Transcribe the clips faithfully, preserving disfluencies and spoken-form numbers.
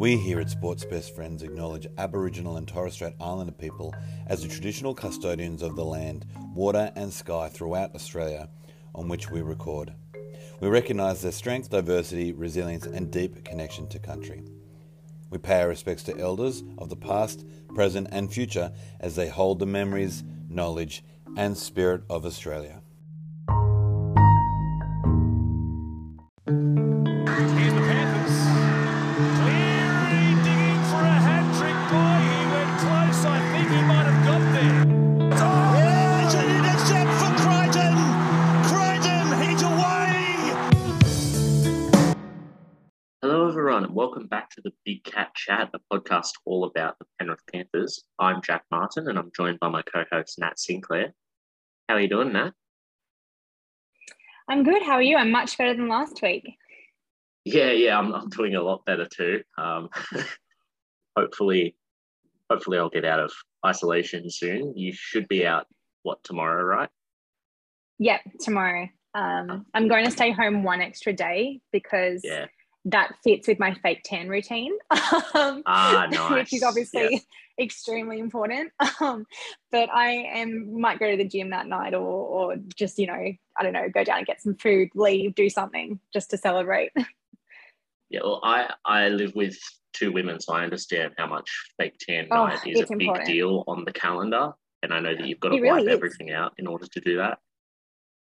We here at Sports Best Friends acknowledge Aboriginal and Torres Strait Islander people as the traditional custodians of the land, water and sky throughout Australia on which we record. We recognise their strength, diversity, resilience and deep connection to country. We pay our respects to elders of the past, present and future as they hold the memories, knowledge and spirit of Australia. Here's the Panthers. Cleary digging for a hat-trick play. He went close. I think he might have got there. Oh, yeah, it's an intercept for Crichton. Crichton, he's away. Hello, everyone, and welcome back to the Big Cat Chat, a podcast all about the Penrith Panthers. I'm Jack Martin, and I'm joined by my co-host, Nat Sinclair. How are you doing, Nat? I'm good. How are you? I'm much better than last week. Yeah, yeah, I'm, I'm doing a lot better too. Um, hopefully, hopefully I'll get out of isolation soon. You should be out, what, tomorrow, right? Yep, tomorrow. Um, I'm going to stay home one extra day because yeah. that fits with my fake tan routine, um, ah, nice. Which is obviously yep. extremely important. Um, but I am might go to the gym that night, or or just, you know, I don't know, go down and get some food, leave, do something just to celebrate. Yeah, well, I, I live with two women, so I understand how much fake tan oh, night is a important. big deal on the calendar. And I know that you've got to it wipe really everything out in order to do that.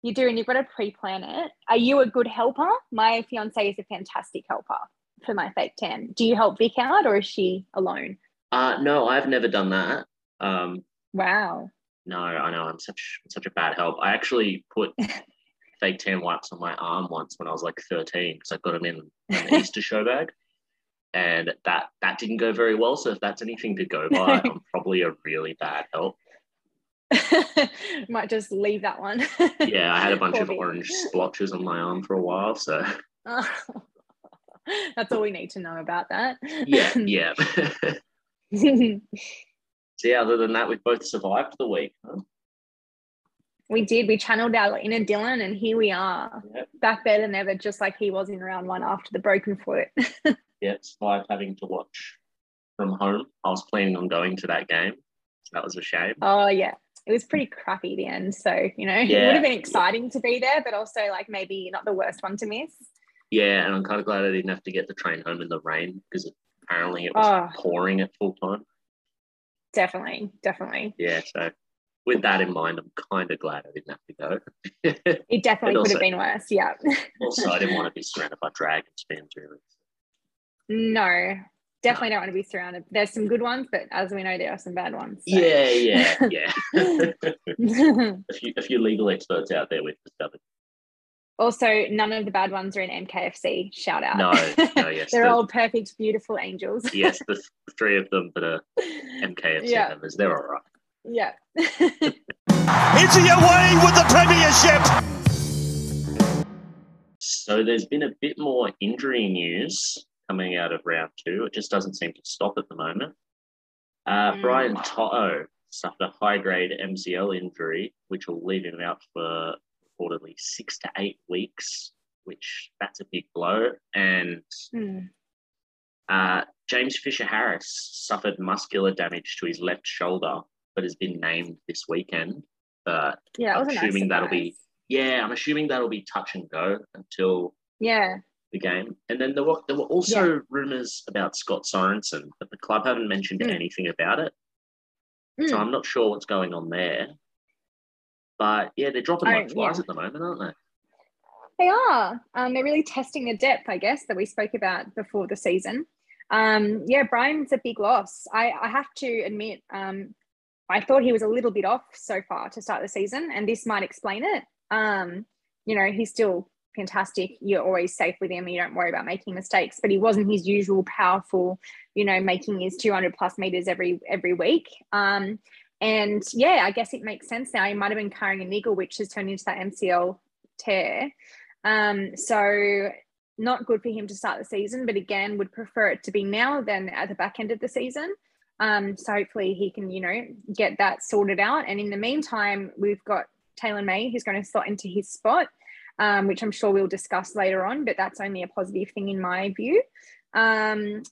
You do, and you've got to pre-plan it. Are you a good helper? My fiancé is a fantastic helper for my fake tan. Do you help Vic out, or is she alone? Uh, no, I've never done that. Um, wow. No, I know. I'm such, such a bad help. I actually put... fake tan wipes on my arm once when I was like thirteen because I got them in an Easter show bag, and that that didn't go very well. So if that's anything to go by, I'm probably a really bad help. Might just leave that one. Yeah, I had a bunch of orange splotches on my arm for a while, so oh, that's all we need to know about that. Yeah, yeah. So yeah, other than that, we've both survived the week, huh? We did. We channeled our inner Dylan, and here we are, yep. back better than ever, just like he was in round one after the broken foot. Yeah, survived having to watch from home. I was planning on going to that game, so that was a shame. Oh, yeah. It was pretty crappy, the end. So, you know, yeah. it would have been exciting yeah. to be there, but also, like, maybe not the worst one to miss. Yeah, and I'm kind of glad I didn't have to get the train home in the rain because apparently it was oh. pouring at full time. Definitely, definitely. Yeah, so... with that in mind, I'm kind of glad I didn't have to go. It definitely also, could have been worse, yeah. Also, I didn't want to be surrounded by Dragons fans, really. No, definitely no. don't want to be surrounded. There's some good ones, but as we know, there are some bad ones. So. Yeah, yeah, yeah. a, few, a few legal experts out there we've discovered. Also, none of the bad ones are in M K F C. Shout out. No, no, yes. They're the, all perfect, beautiful angels. Yes, the three of them that are M K F C yeah. members, they're all right. Yeah. It's away with the premiership. So there's been a bit more injury news coming out of round two. It just doesn't seem to stop at the moment. Uh, mm. Brian To'o suffered a high-grade M C L injury, which will leave him out for reportedly six to eight weeks, which that's a big blow. And mm. uh, James Fisher-Harris suffered muscular damage to his left shoulder, but has been named this weekend. But yeah, I'm assuming nice that'll be yeah, I'm assuming that'll be touch and go until yeah the game. And then there were there were also yeah. rumours about Scott Sorensen, but the club haven't mentioned mm. anything about it. Mm. So I'm not sure what's going on there. But yeah, they're dropping like flies yeah. at the moment, aren't they? They are. Um, they're really testing the depth, I guess, that we spoke about before the season. Um, yeah, Brian's a big loss. I, I have to admit, um, I thought he was a little bit off so far to start the season, and this might explain it. Um, you know, he's still fantastic. You're always safe with him. You don't worry about making mistakes, but he wasn't his usual powerful, you know, making his two hundred plus meters every every week. Um, and yeah, I guess it makes sense now. He might have been carrying a niggle, which has turned into that M C L tear. Um, so not good for him to start the season, but again, would prefer it to be now than at the back end of the season. Um, so hopefully he can, you know, get that sorted out. And in the meantime, we've got Taylor May who's going to slot into his spot, um, which I'm sure we'll discuss later on, but that's only a positive thing in my view. Um,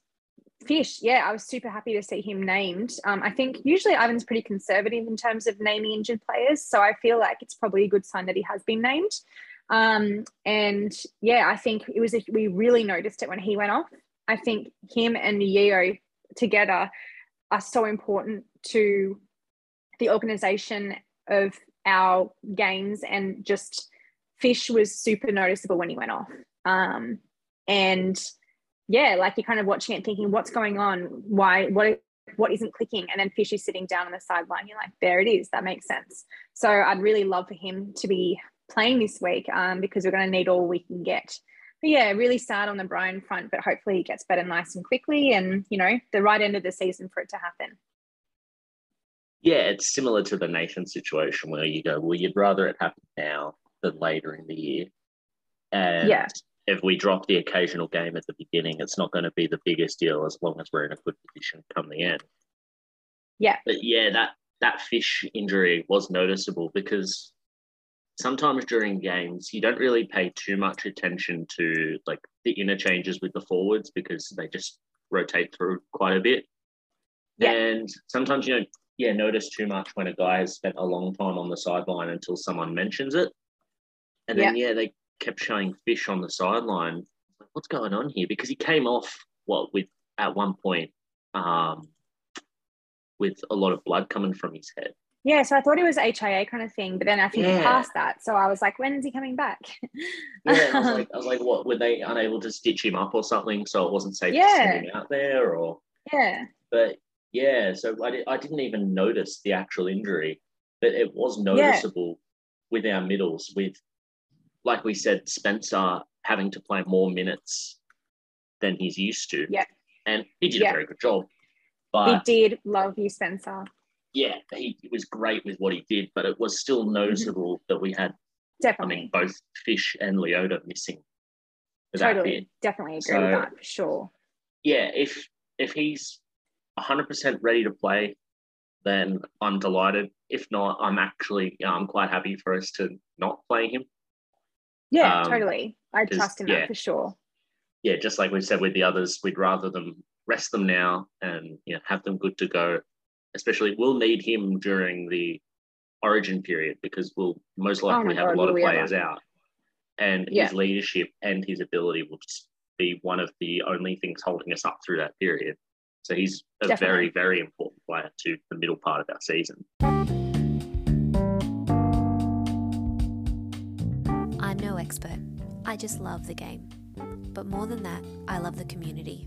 Fish, yeah, I was super happy to see him named. Um, I think usually Ivan's pretty conservative in terms of naming injured players, so I feel like it's probably a good sign that he has been named. Um, and yeah, I think it was a, we really noticed it when he went off. I think him and Yeo together are so important to the organisation of our games, and just Fish was super noticeable when he went off. Um, and yeah, like you're kind of watching it thinking, what's going on? Why, what, what isn't clicking? And then Fish is sitting down on the sideline. You're like, there it is. That makes sense. So I'd really love for him to be playing this week um, because we're going to need all we can get. But yeah, really sad on the Brian front, but hopefully he gets better nice and quickly and, you know, the right end of the season for it to happen. Yeah, it's similar to the Nathan situation where you go, well, you'd rather it happen now than later in the year. And yeah. If we drop the occasional game at the beginning, it's not going to be the biggest deal as long as we're in a good position come the end. Yeah. But yeah, that, that Fish injury was noticeable because sometimes during games, you don't really pay too much attention to like the interchanges with the forwards because they just rotate through quite a bit. Yeah. And sometimes you don't yeah, notice too much when a guy has spent a long time on the sideline until someone mentions it. And then, yeah, yeah they kept showing Fish on the sideline. Like, what's going on here? Because he came off, what, with at one point um, with a lot of blood coming from his head. Yeah, so I thought it was H I A kind of thing, but then I think yeah. he passed that. So I was like, when is he coming back? yeah, I was, like, I was like, what, were they unable to stitch him up or something so it wasn't safe yeah. to send him out there? Or Yeah. But, yeah, so I, di- I didn't even notice the actual injury, but it was noticeable yeah. with our middles, with, like we said, Spencer having to play more minutes than he's used to. Yeah. And he did yeah. a very good job. But he did. Love you, Spencer. Yeah, he, he was great with what he did, but it was still noticeable mm-hmm. that we had definitely I mean, both Fish and Liotta missing. Totally. Definitely agree so, with that, for sure. Yeah, if if he's one hundred percent ready to play, then I'm delighted. If not, I'm actually you know, I'm quite happy for us to not play him. Yeah, um, totally. I trust him yeah, out for sure. Yeah, just like we said with the others, we'd rather them rest them now and you know, have them good to go. Especially, we'll need him during the origin period because we'll most likely oh have God, a lot of players ever. out. And yeah. his leadership and his ability will just be one of the only things holding us up through that period. So he's a Definitely. very, very important player to the middle part of our season. I'm no expert. I just love the game. But more than that, I love the community.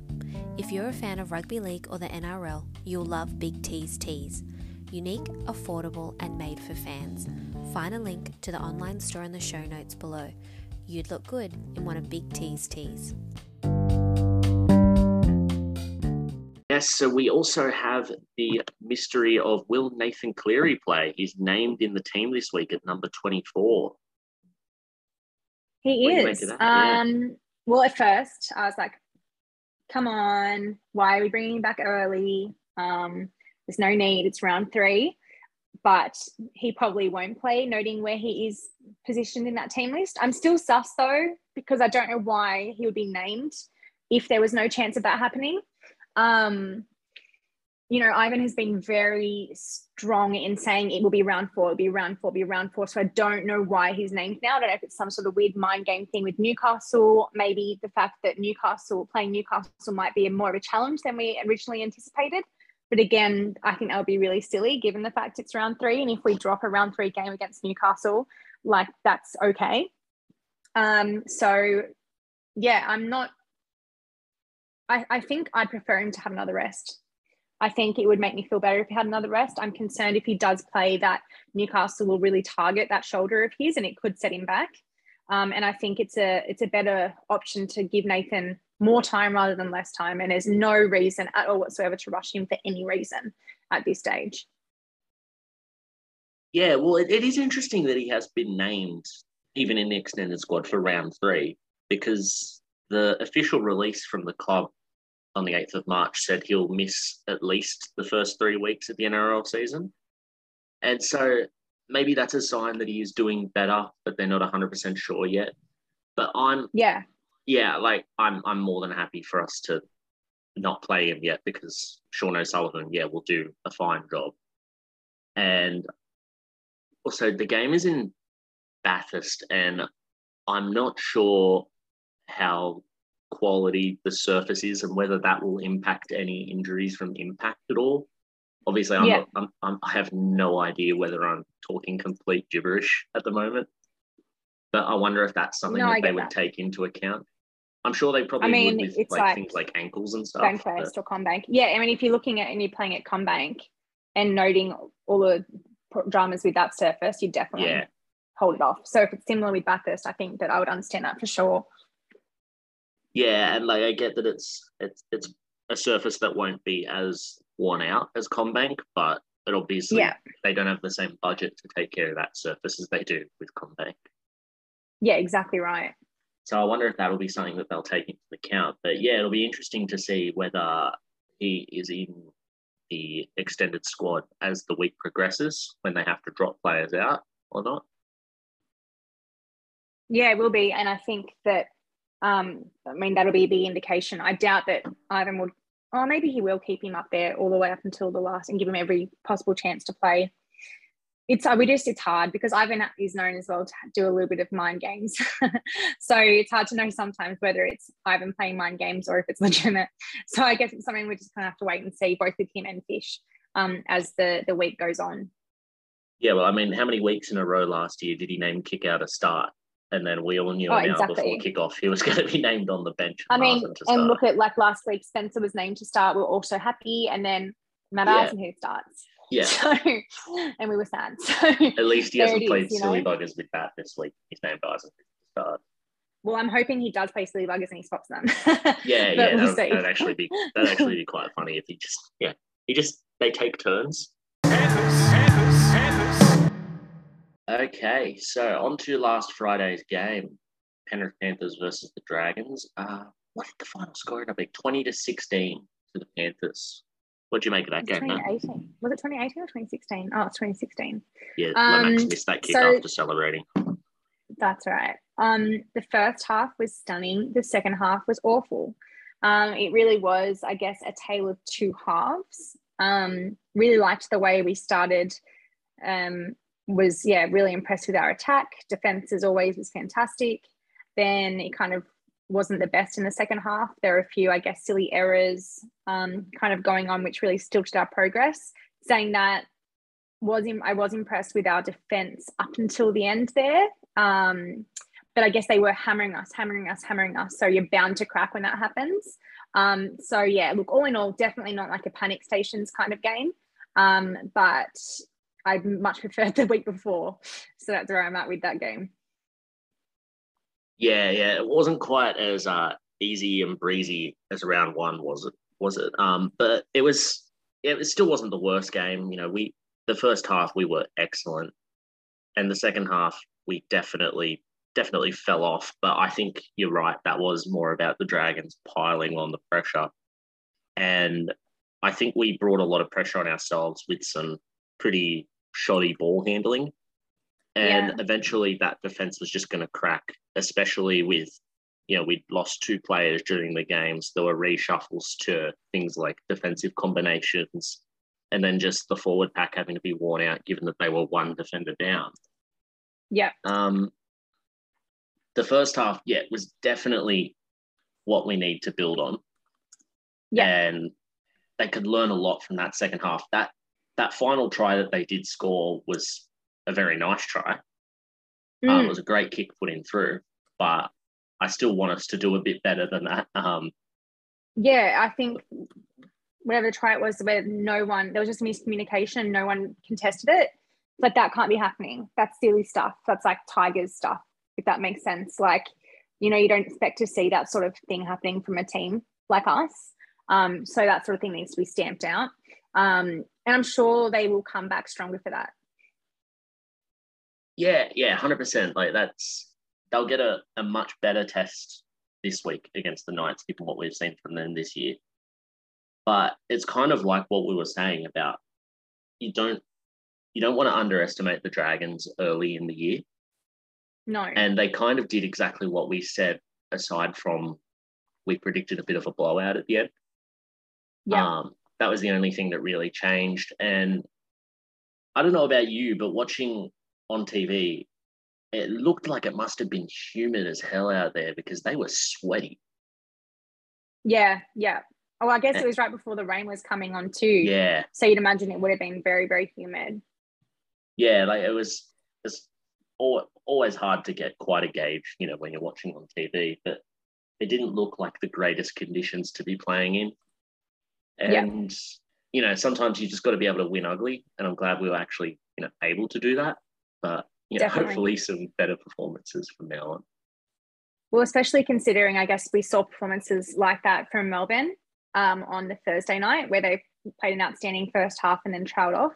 If you're a fan of rugby league or the N R L, you'll love Big T's Tees. Unique, affordable and made for fans. Find a link to the online store in the show notes below. You'd look good in one of Big T's Tees. Yes, so we also have the mystery of will Nathan Cleary play? He's named in the team this week at number twenty-four. He what is. Um, yeah. Well, at first I was like, come on, why are we bringing him back early? Um, there's no need, it's round three. But he probably won't play, noting where he is positioned in that team list. I'm still sus though, because I don't know why he would be named if there was no chance of that happening. Um, you know, Ivan has been very strong in saying it will be round four, it'll be round four, it'll be round four. So I don't know why he's named now. I don't know if it's some sort of weird mind game thing with Newcastle. Maybe the fact that Newcastle, playing Newcastle might be more of a challenge than we originally anticipated. But again, I think that would be really silly given the fact it's round three. And if we drop a round three game against Newcastle, like that's okay. Um, so yeah, I'm not, I, I think I'd prefer him to have another rest. I think it would make me feel better if he had another rest. I'm concerned if he does play that Newcastle will really target that shoulder of his and it could set him back. Um, and I think it's a it's a better option to give Nathan more time rather than less time. And there's no reason at all whatsoever to rush him for any reason at this stage. Yeah, well, it, it is interesting that he has been named even in the extended squad for round three because the official release from the club on the eighth of March said he'll miss at least the first three weeks of the N R L season. And so maybe that's a sign that he is doing better, but they're not one hundred percent sure yet. But I'm... Yeah. Yeah, like, I'm I'm more than happy for us to not play him yet because Sean O'Sullivan, yeah, will do a fine job. And also the game is in Bathurst, and I'm not sure how quality the surface is and whether that will impact any injuries from impact at all. Obviously, I'm yeah. not, I'm, I'm, I have no idea whether I'm talking complete gibberish at the moment, but I wonder if that's something no, that they would that. take into account. I'm sure they probably I mean, would with it's like, like things like ankles and stuff. Bank first or ComBank. Yeah, I mean, if you're looking at and you're playing at ComBank and noting all the dramas with that surface, you definitely yeah. hold it off. So if it's similar with Bathurst, I think that I would understand that for sure. Yeah, and like I get that it's it's it's a surface that won't be as worn out as ComBank, but it obviously yeah. they don't have the same budget to take care of that surface as they do with ComBank. Yeah, exactly right. So I wonder if that'll be something that they'll take into account. But yeah, it'll be interesting to see whether he is in the extended squad as the week progresses when they have to drop players out or not. Yeah, it will be. And I think that, um, I mean, that'll be a big indication. I doubt that Ivan would, or maybe he will keep him up there all the way up until the last and give him every possible chance to play. It's we just it's hard because Ivan is known as well to do a little bit of mind games, so it's hard to know sometimes whether it's Ivan playing mind games or if it's legitimate. So I guess it's something we just kind of have to wait and see, both with him and Fish, um, as the the week goes on. Yeah, well, I mean, how many weeks in a row last year did he name Kakao to start, and then we all knew oh, an exactly. hour before kickoff he was going to be named on the bench. I mean, to and start. Look at like last week, Spencer was named to start. We we're all so happy, and then Matt yeah. Eisenhuth starts. Yeah, so, and we were sad. So at least he hasn't played is, silly know? buggers with that this week. He's named Ivan. Uh, well, I'm hoping he does play silly buggers and he spots them. yeah, yeah, we'll that'd, that'd actually be that'd actually be quite funny if he just yeah he just they take turns. Panthers, Panthers, Panthers. Okay, so on to last Friday's game, Penrith Panthers versus the Dragons. Uh, what did the final score end up being? Twenty to sixteen to the Panthers. What do you make of that game, huh? Was it twenty eighteen or twenty sixteen? Oh, it's twenty sixteen. Yeah, um, Lomax missed that kick so, after celebrating. That's right. Um, the first half was stunning. The second half was awful. Um, it really was, I guess, a tale of two halves. Um, really liked the way we started. Um, was, yeah, really impressed with our attack. Defence, as always, was fantastic. Then it kind of wasn't the best in the second half. There were a few, I guess, silly errors um, kind of going on, which really stilted our progress. Saying that, was in, I was impressed with our defence up until the end there. Um, but I guess they were hammering us, hammering us, hammering us. So you're bound to crack when that happens. Um, so, yeah, look, all in all, definitely not like a panic stations kind of game. Um, but I much preferred the week before. So that's where I'm at with that game. Yeah, yeah, it wasn't quite as uh, easy and breezy as round one, was it? Was it? Um, but it was. It still wasn't the worst game. You know, we the first half we were excellent, and the second half we definitely, definitely fell off. But I think you're right. That was more about the Dragons piling on the pressure, and I think we brought a lot of pressure on ourselves with some pretty shoddy ball handling. And yeah. eventually that defence was just going to crack, especially with, you know, we'd lost two players during the games. There were reshuffles to things like defensive combinations and then just the forward pack having to be worn out given that they were one defender down. Yeah. Um, the first half, yeah, was definitely what we need to build on. Yeah. And they could learn a lot from that second half. That, that final try that they did score was a very nice try. Mm. Um, it was a great kick put in through, but I still want us to do a bit better than that. Um, yeah, I think whatever the try it was where no one, there was just miscommunication and no one contested it, but that can't be happening. That's silly stuff. That's like Tigers stuff, if that makes sense. Like, you know, you don't expect to see that sort of thing happening from a team like us. Um, so that sort of thing needs to be stamped out. Um, and I'm sure they will come back stronger for that. Yeah, yeah, one hundred percent. Like, that's, they'll get a, a much better test this week against the Knights, given what we've seen from them this year. But it's kind of like what we were saying about you don't, you don't want to underestimate the Dragons early in the year. No. And they kind of did exactly what we said, aside from we predicted a bit of a blowout at the end. Yeah. Um, that was the only thing that really changed. And I don't know about you, but watching on T V, it looked like it must have been humid as hell out there because they were sweaty. Yeah, yeah. Oh, I guess it was right before the rain was coming on too. Yeah. So you'd imagine it would have been very, very humid. Yeah, like it was, it's always hard to get quite a gauge, you know, when you're watching on T V, but it didn't look like the greatest conditions to be playing in. And, yeah. you know, sometimes you just got to be able to win ugly, and I'm glad we were actually, you know, able to do that. But, you know, Definitely. hopefully some better performances from now on. Well, especially considering, I guess, we saw performances like that from Melbourne um, on the Thursday night, where they played an outstanding first half and then trailed off.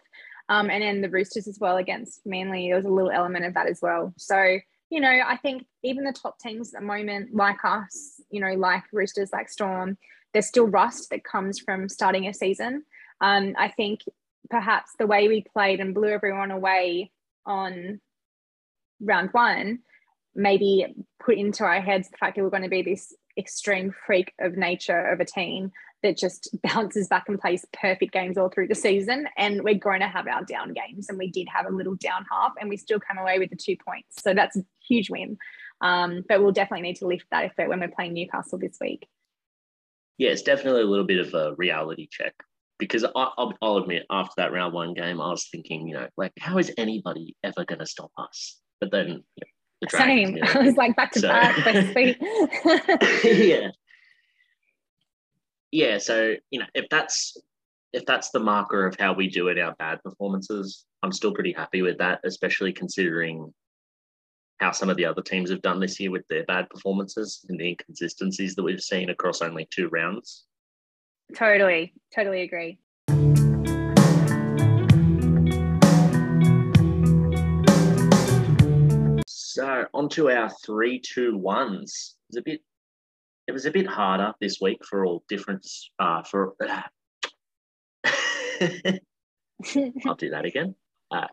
Um, and then the Roosters as well against Manly, there was a little element of that as well. So, you know, I think even the top teams at the moment, like us, you know, like Roosters, like Storm, there's still rust that comes from starting a season. Um, I think perhaps the way we played and blew everyone away on round one maybe put into our heads the fact that we're going to be this extreme freak of nature of a team that just bounces back and plays perfect games all through the season. And we're going to have our down games, and we did have a little down half, and we still come away with the two points. So that's a huge win. Um, but we'll definitely need to lift that effort when we're playing Newcastle this week. Yeah, it's definitely a little bit of a reality check, because I, I'll, I'll admit, after that round one game, I was thinking, you know, like, how is anybody ever going to stop us? But then, you know, the Dragons, same. You know, I was like, back to so. back, best feet. yeah. Yeah, so, you know, if that's if that's the marker of how we do in our bad performances, I'm still pretty happy with that, especially considering how some of the other teams have done this year with their bad performances and the inconsistencies that we've seen across only two rounds. Totally, totally agree. So on to our three, two, ones. It's a bit It was a bit harder this week for all different uh, for. Uh, I'll do that again. Uh,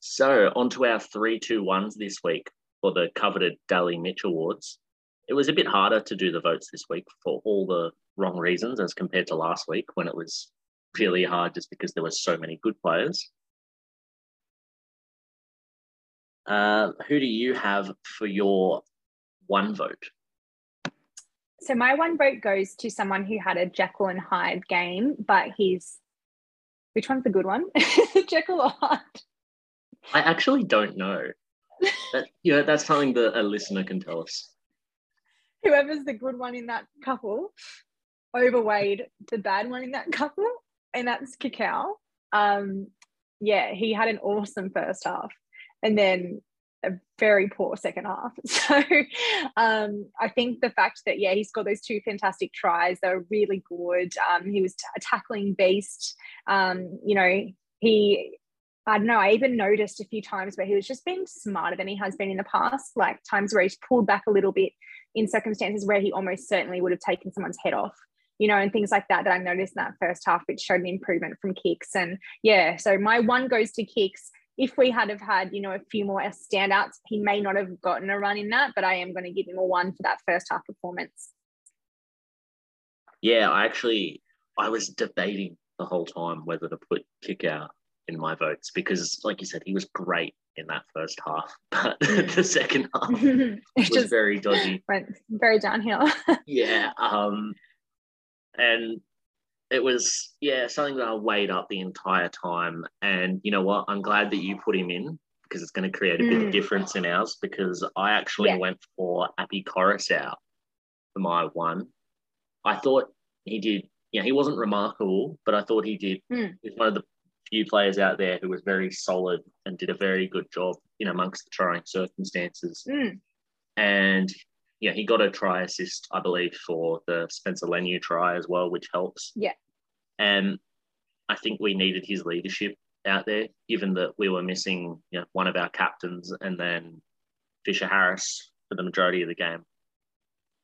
so on to our three, two, ones this week for the coveted Daly Mitch Awards. It was a bit harder to do the votes this week for all the wrong reasons as compared to last week, when it was really hard just because there were so many good players. Uh, who do you have for your one vote? So my one vote goes to someone who had a Jekyll and Hyde game, but he's, which one's the good one? Jekyll or Hyde? I actually don't know. That, you know, that's something that a listener can tell us. Whoever's the good one in that couple overweighed the bad one in that couple, and that's Kakao. Um, yeah, he had an awesome first half, and then a very poor second half. So um, I think the fact that, yeah, he's got those two fantastic tries, they were really good. Um, he was t- a tackling beast. Um, you know, he, I don't know, I even noticed a few times where he was just being smarter than he has been in the past, like times where he's pulled back a little bit in circumstances where he almost certainly would have taken someone's head off, you know, and things like that, that I noticed in that first half, which showed an improvement from Kicks. And yeah, so my one goes to Kicks. If we had have had, you know, a few more standouts, he may not have gotten a run in that, but I am going to give him a one for that first half performance. Yeah, I actually, I was debating the whole time whether to put Kakao in my votes because, like you said, he was great in that first half, but the second half was just very dodgy. Went very downhill. yeah. Um, and... It was, yeah, something that I weighed up the entire time. And you know what? I'm glad that you put him in because it's going to create a mm. bit of difference in ours, because I actually yeah. went for Appy Coruscant for my one. I thought he did, you know, he wasn't remarkable, but I thought he did. Mm. He was one of the few players out there who was very solid and did a very good job, you know, amongst the trying circumstances. Mm. And yeah, he got a try assist, I believe, for the Spencer Lenu try as well, which helps. Yeah. And I think we needed his leadership out there, given that we were missing, you know, one of our captains and then Fisher-Harris for the majority of the game.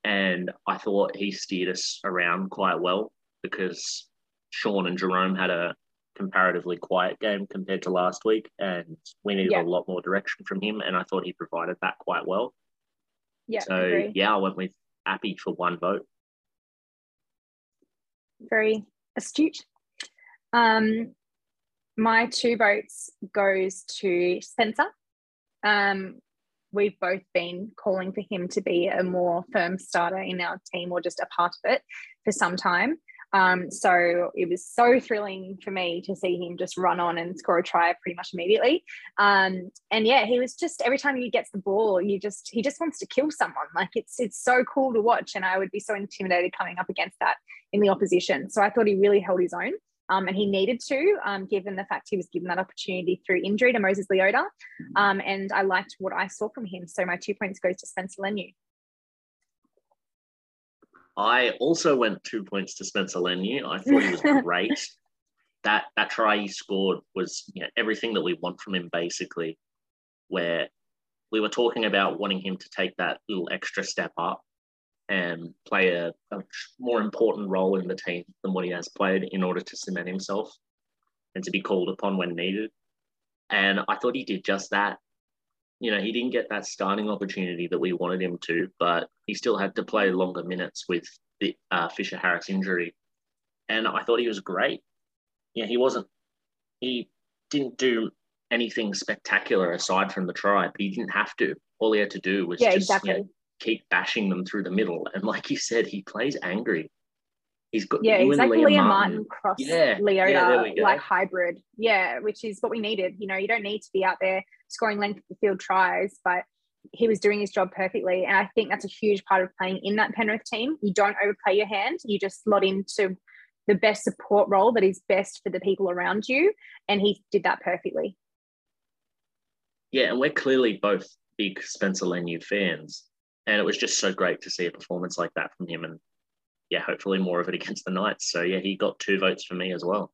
And I thought he steered us around quite well, because Sean and Jerome had a comparatively quiet game compared to last week, and we needed yeah. a lot more direction from him, and I thought he provided that quite well. Yeah, so, agree. yeah, I went with Appy for one vote. very astute. Um, my two votes goes to Spencer. Um, we've both been calling for him to be a more firm starter in our team or just a part of it for some time. Um, so it was so thrilling for me to see him just run on and score a try pretty much immediately. Um, and yeah, he was just, every time he gets the ball, you just, he just wants to kill someone. Like it's, it's so cool to watch. And I would be so intimidated coming up against that in the opposition. So I thought he really held his own. Um, and he needed to, um, given the fact he was given that opportunity through injury to Moses Leota. Um, and I liked what I saw from him. So my two points goes to Spencer Lenu. I also went two points to Spencer Lenu. I thought he was great. that that try he scored was, you know, everything that we want from him, basically, where we were talking about wanting him to take that little extra step up and play a, a more important role in the team than what he has played in order to cement himself and to be called upon when needed. And I thought he did just that. You know, he didn't get that starting opportunity that we wanted him to, but he still had to play longer minutes with the uh, Fisher-Harris injury. And I thought he was great. Yeah, he wasn't, he didn't do anything spectacular aside from the try, but he didn't have to. All he had to do was yeah, just exactly. you know, keep bashing them through the middle. And like you said, he plays angry. He's got yeah, exactly. Liam Martin, Martin cross yeah, Leota yeah, like hybrid, yeah, which is what we needed. You know, you don't need to be out there scoring length of the field tries, but he was doing his job perfectly. And I think that's a huge part of playing in that Penrith team. You don't overplay your hand. You just slot into the best support role that is best for the people around you, and he did that perfectly. Yeah, and we're clearly both big Spencer Lenu fans, and it was just so great to see a performance like that from him. And yeah, hopefully more of it against the Knights. So yeah, he got two votes for me as well.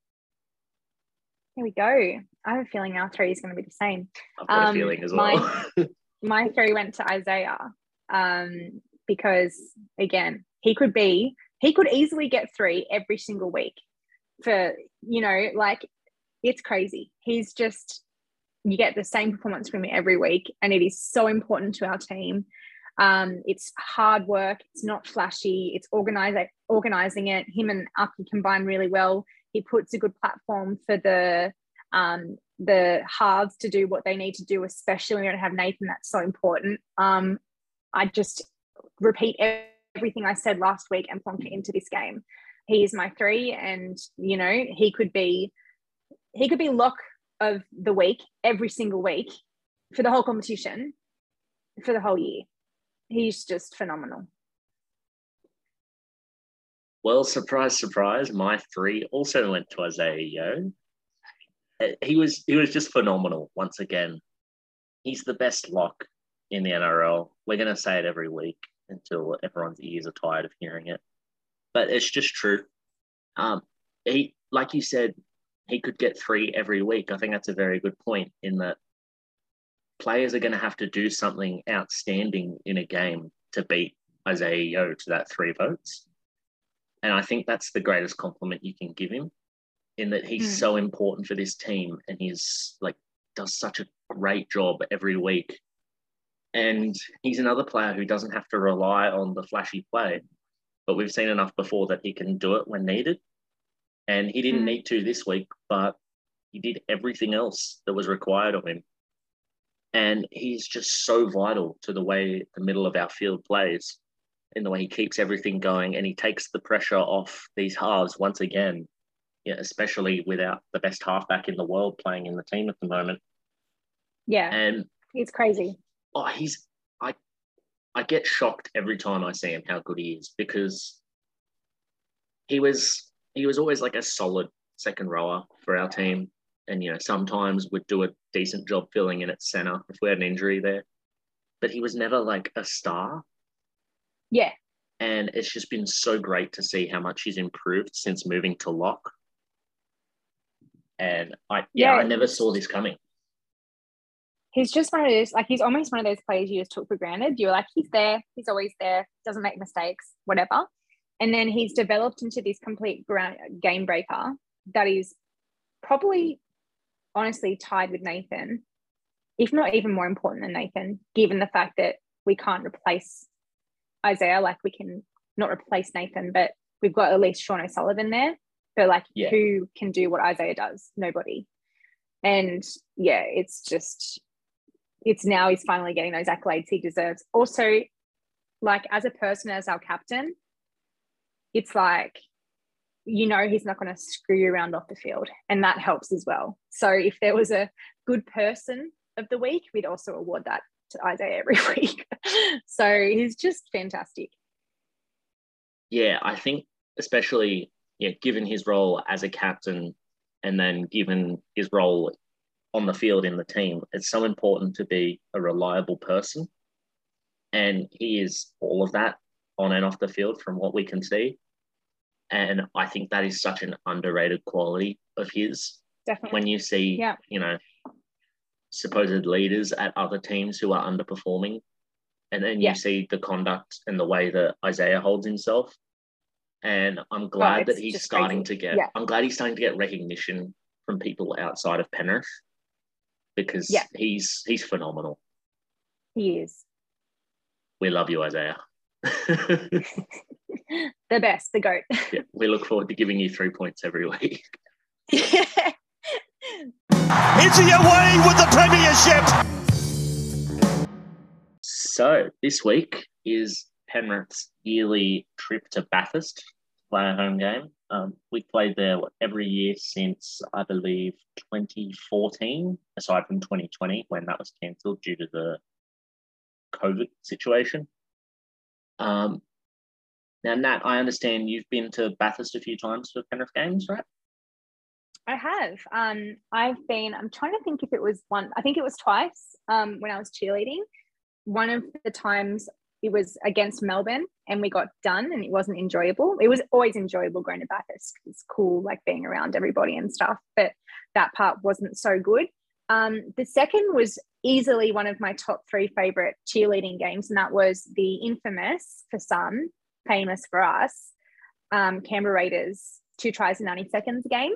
Here we go. I have a feeling our three is going to be the same. I've got um, a feeling as well. my, my three went to Isaiah um, because, again, he could be, he could easily get three every single week for, you know, like it's crazy. He's just, you get the same performance from him every week, and it is so important to our team. Um, it's hard work. It's not flashy. It's organizing, organizing it. Him and Appy combine really well. He puts a good platform for the um, the halves to do what they need to do, especially when we don't have Nathan. That's so important. Um, I just repeat everything I said last week and plonk it into this game. He is my three, and you know he could be he could be lock of the week every single week for the whole competition for the whole year. He's just phenomenal. Well, surprise, surprise, my three also went to Isaiah Yeo. He was he was just phenomenal once again. He's the best lock in the N R L. We're going to say it every week until everyone's ears are tired of hearing it. But it's just true. Um, he, like you said, he could get three every week. I think that's a very good point in that players are going to have to do something outstanding in a game to beat Isaiah Yeo to that three votes. And I think that's the greatest compliment you can give him, in that he's mm. so important for this team, and he's like does such a great job every week. And he's another player who doesn't have to rely on the flashy play, but we've seen enough before that he can do it when needed. And he didn't mm. need to this week, but he did everything else that was required of him. And he's just so vital to the way the middle of our field plays, in the way he keeps everything going, and he takes the pressure off these halves once again, yeah, especially without the best halfback in the world playing in the team at the moment. Yeah, and it's crazy. Oh, he's I, I get shocked every time I see him how good he is, because he was he was always like a solid second rower for our team. And, you know, sometimes would do a decent job filling in at centre if we had an injury there. But he was never like a star. Yeah. And it's just been so great to see how much he's improved since moving to lock. And I, yeah, yeah, I never saw this coming. He's just one of those, like, he's almost one of those players you just took for granted. You were like, he's there, he's always there, doesn't make mistakes, whatever. And then he's developed into this complete ground, game breaker that is probably, honestly, tied with Nathan, if not even more important than Nathan, given the fact that we can't replace Isaiah. Like, we can not replace Nathan, but we've got at least Sean O'Sullivan there, but like yeah. who can do what Isaiah does? Nobody. And yeah, it's just, it's now he's finally getting those accolades he deserves. Also, like as a person, as our captain, it's like, you know, he's not going to screw you around off the field, and that helps as well. So if there was a good person of the week, we'd also award that to Isaiah every week. So he's just fantastic. Yeah, I think especially yeah, given his role as a captain and then given his role on the field in the team, it's so important to be a reliable person. And he is all of that on and off the field from what we can see. And I think that is such an underrated quality of his. Definitely. When you see, yeah. you know, supposed leaders at other teams who are underperforming, and then yeah. you see the conduct and the way that Isaiah holds himself. And I'm glad oh, that he's starting crazy. to get, yeah. I'm glad he's starting to get recognition from people outside of Penrith, because yeah. he's, he's phenomenal. He is. We love you, Isaiah. The best, the GOAT. Yeah, we look forward to giving you three points every week. Yeah. It's away with the premiership. So this week is Penrith's yearly trip to Bathurst to play a home game. Um, we played there every year since, I believe, twenty fourteen, aside from twenty twenty when that was cancelled due to the COVID situation. Um, now, Nat, I understand you've been to Bathurst a few times for Penrith games, right? I have. Um, I've been, I'm trying to think if it was one, I think it was twice um, when I was cheerleading. One of the times it was against Melbourne and we got done and it wasn't enjoyable. It was always enjoyable going to Bathurst. It's cool, like being around everybody and stuff, but that part wasn't so good. Um, the second was easily one of my top three favourite cheerleading games, and that was the infamous, for some, famous for us, um, Canberra Raiders two tries in ninety seconds game.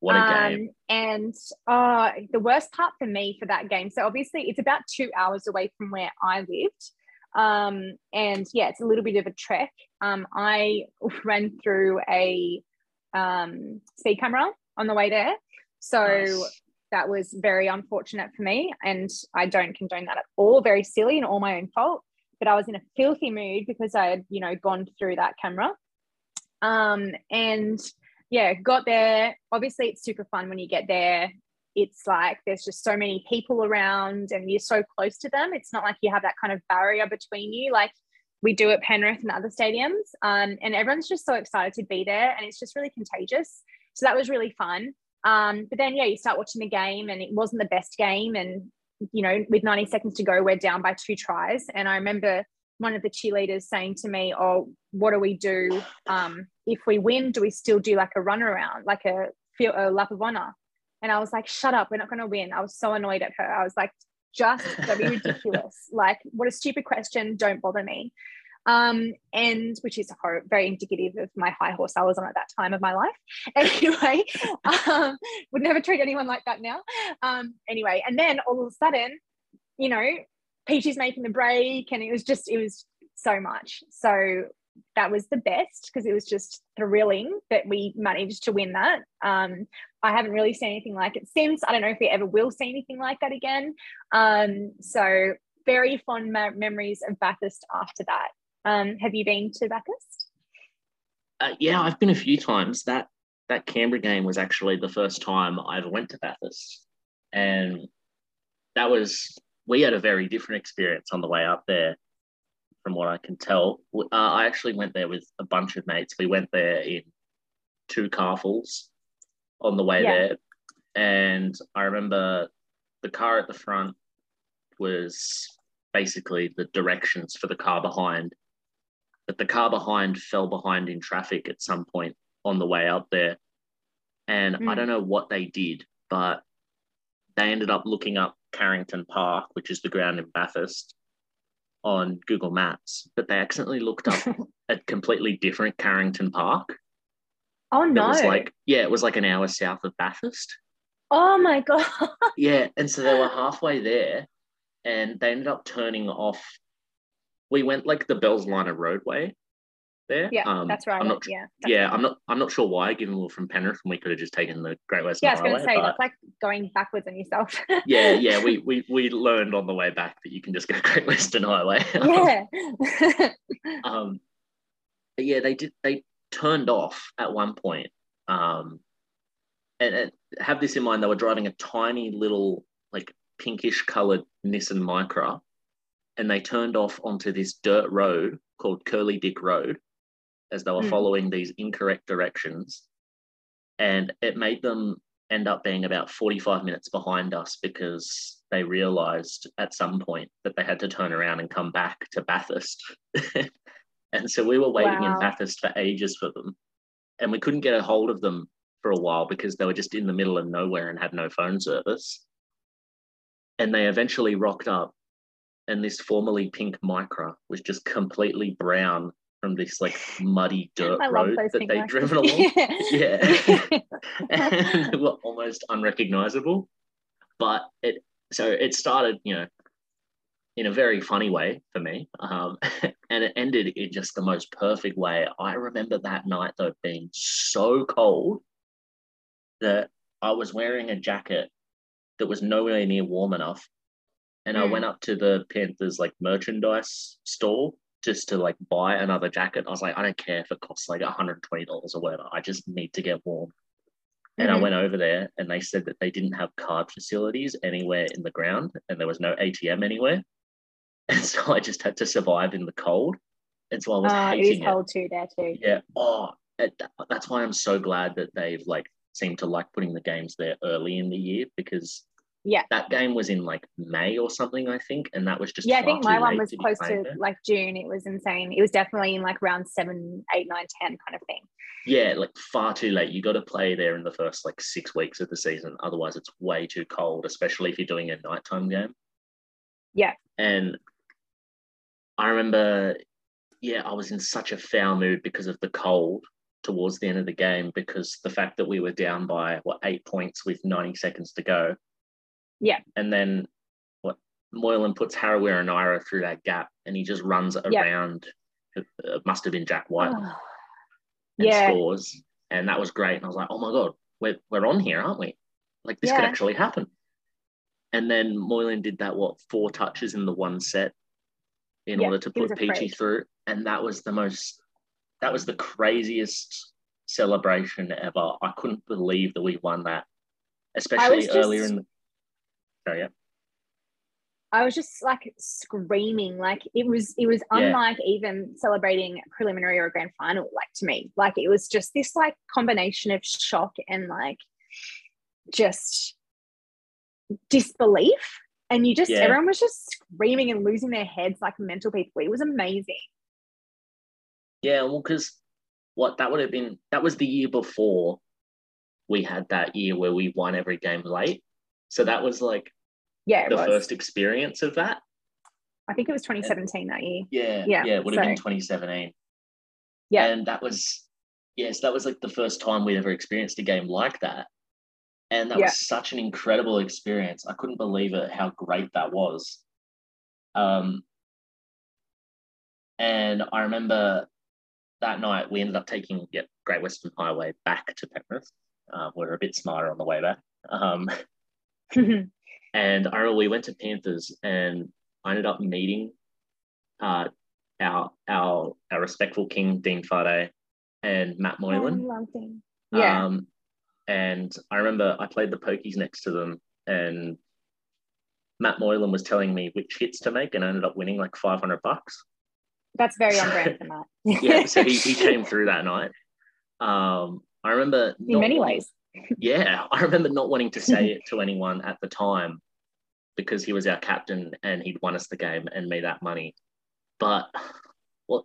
What a game. Um, and uh, the worst part for me for that game, so obviously it's about two hours away from where I lived, um, and yeah, it's a little bit of a trek. Um, I ran through a um, speed camera on the way there, so... Nice. That was very unfortunate for me, and I don't condone that at all. Very silly and all my own fault, but I was in a filthy mood because I had, you know, gone through that camera. Um, and yeah, got there. Obviously it's super fun when you get there. It's like, there's just so many people around and you're so close to them. It's not like you have that kind of barrier between you, like we do at Penrith and other stadiums. Um, and everyone's just so excited to be there, and it's just really contagious. So that was really fun. Um, but then, yeah, you start watching the game and it wasn't the best game. And, you know, with ninety seconds to go, we're down by two tries. And I remember one of the cheerleaders saying to me, oh, what do we do? Um, if we win, do we still do like a runaround, like a, a lap of honour? And I was like, shut up, we're not going to win. I was so annoyed at her. I was like, just, that'd be ridiculous. Like, what a stupid question. Don't bother me. Um, and which is very indicative of my high horse I was on at that time of my life. Anyway, um, would never treat anyone like that now. Um, anyway, and then all of a sudden, you know, Peachy's making the break, and it was just, it was so much. So that was the best, because it was just thrilling that we managed to win that. Um, I haven't really seen anything like it since. I don't know if we ever will see anything like that again. Um, so very fond ma- memories of Bathurst after that. Um, have you been to Bathurst? Uh, yeah, I've been a few times. That that Canberra game was actually the first time I ever went to Bathurst. And that was, we had a very different experience on the way up there from what I can tell. Uh, I actually went there with a bunch of mates. We went there in two car fulls on the way yeah. there. And I remember the car at the front was basically the directions for the car behind. But the car behind fell behind in traffic at some point on the way up there. And mm. I don't know what they did, but they ended up looking up Carrington Park, which is the ground in Bathurst, on Google Maps. But they accidentally looked up a completely different Carrington Park. Oh, no. It was like, yeah, it was like an hour south of Bathurst. Oh, my God. Yeah, and so they were halfway there, and they ended up turning off. We went like the Bells Liner roadway, there. Yeah, um, that's right. I'm not, yeah, definitely. yeah. I'm not. I'm not sure why, given we were from Penrith and we could have just taken the Great Western Highway. Yeah, I was going to say that's like going backwards on yourself. yeah, yeah. We we we learned on the way back that you can just go Great Western Highway. yeah. um, but yeah, they did. They turned off at one point. Um, and, and have this in mind: they were driving a tiny little, like, pinkish coloured Nissan Micra, and they turned off onto this dirt road called Curly Dick Road as they were mm. following these incorrect directions. And it made them end up being about forty-five minutes behind us because they realised at some point that they had to turn around and come back to Bathurst. And so we were waiting wow. in Bathurst for ages for them. And we couldn't get a hold of them for a while because they were just in the middle of nowhere and had no phone service. And they eventually rocked up, and this formerly pink Micra was just completely brown from this, like, muddy dirt I road that they'd driven along. yeah. yeah. And they were almost unrecognizable. But it, so it started, you know, in a very funny way for me. Um, and it ended in just the most perfect way. I remember that night, though, being so cold that I was wearing a jacket that was nowhere near warm enough. And mm. I went up to the Panthers, like, merchandise store just to, like, buy another jacket. I was like, I don't care if it costs like one hundred twenty dollars or whatever. I just need to get warm. Mm-hmm. And I went over there, and they said that they didn't have card facilities anywhere in the ground, and there was no A T M anywhere. And so I just had to survive in the cold. And so I was uh, hating it. It was cold too there too. Yeah. Oh, it, that's why I'm so glad that they've, like, seemed to like putting the games there early in the year, because yeah, that game was in, like, May or something, I think, and that was just yeah. I think my one was close to there. like June. It was insane. It was definitely in, like, round seven, eight, nine, ten kind of thing. Yeah, like, far too late. You got to play there in the first, like, six weeks of the season. Otherwise, it's way too cold, especially if you're doing a nighttime game. Yeah, and I remember, yeah, I was in such a foul mood because of the cold towards the end of the game, because the fact that we were down by what eight points with ninety seconds to go. Yeah. And then what Moylan puts Harawira and Ira through that gap, and he just runs yeah. around. It must have been Jack White. Oh. And yeah. scores. And that was great. And I was like, oh my God, we're we're on here, aren't we? Like, this yeah. could actually happen. And then Moylan did that, what, four touches in the one set in yeah, order to put Peachy through. And that was the most, that was the craziest celebration ever. I couldn't believe that we won that, especially earlier just... in the Oh, yeah. I was just, like, screaming. Like, it was it was unlike yeah. even celebrating a preliminary or a grand final, like, to me. Like, it was just this, like, combination of shock and, like, just disbelief. And you just yeah. everyone was just screaming and losing their heads, like, mental people. It was amazing. Yeah, well, because what that would have been, that was the year before we had that year where we won every game late. So that was, like, yeah, the was. first experience of that. I think it was twenty seventeen that year. Yeah, yeah, yeah it would so. have been twenty seventeen. Yeah. And that was, yes, that was, like, the first time we'd ever experienced a game like that. And that yeah. was such an incredible experience. I couldn't believe it, how great that was. Um, and I remember that night we ended up taking yeah, Great Western Highway back to Penrith. Uh, we were a bit smarter on the way back. Um And I remember we went to Panthers, and I ended up meeting uh, our our our respectful king, Dean Fade, and Matt Moylan. I love him. Yeah. Um, and I remember I played the pokies next to them, and Matt Moylan was telling me which hits to make, and I ended up winning like five hundred bucks. That's very on brand for Matt. yeah, so he, he came through that night. Um, I remember in many wanting- ways. Yeah, I remember not wanting to say it to anyone at the time because he was our captain and he'd won us the game and made that money. But what,